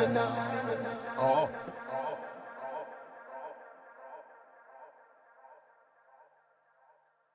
No.